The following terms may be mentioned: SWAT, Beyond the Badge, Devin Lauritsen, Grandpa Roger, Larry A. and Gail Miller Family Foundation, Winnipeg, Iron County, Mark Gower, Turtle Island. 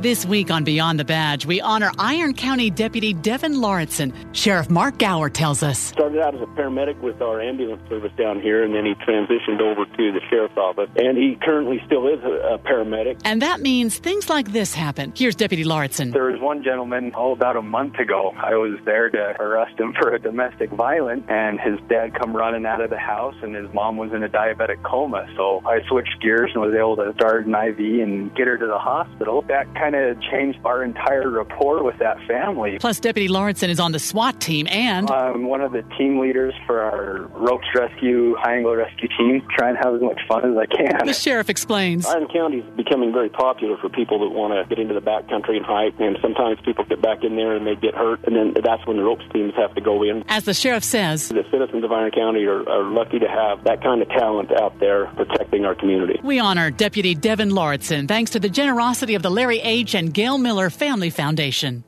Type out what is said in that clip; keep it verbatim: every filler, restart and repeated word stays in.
This week on Beyond the Badge, we honor Iron County Deputy Devin Lauritsen. Sheriff Mark Gower tells us. Started out as a paramedic with our ambulance service down here, and then he transitioned over to the sheriff's office, and he currently still is a, a paramedic. And that means things like this happen. Here's Deputy Lauritsen. There was one gentleman, oh, about a month ago. I was there to arrest him for a domestic violence, and his dad come running out of the house, and his mom was in a diabetic coma. So I switched gears and was able to start an I V and get her to the hospital. That kind to change our entire rapport with that family. Plus, Deputy Lauritsen is on the SWAT team and... I'm one of the team leaders for our ropes rescue, high angle rescue team. Try and have as much fun as I can. The sheriff explains. Iron County is becoming very popular for people that want to get into the backcountry and hike, and sometimes people get back in there and they get hurt, and then that's when the ropes teams have to go in. As the sheriff says... The citizens of Iron County are, are lucky to have that kind of talent out there protecting our community. We honor Deputy Devin Lauritsen thanks to the generosity of the Larry A. and Gail Miller Family Foundation.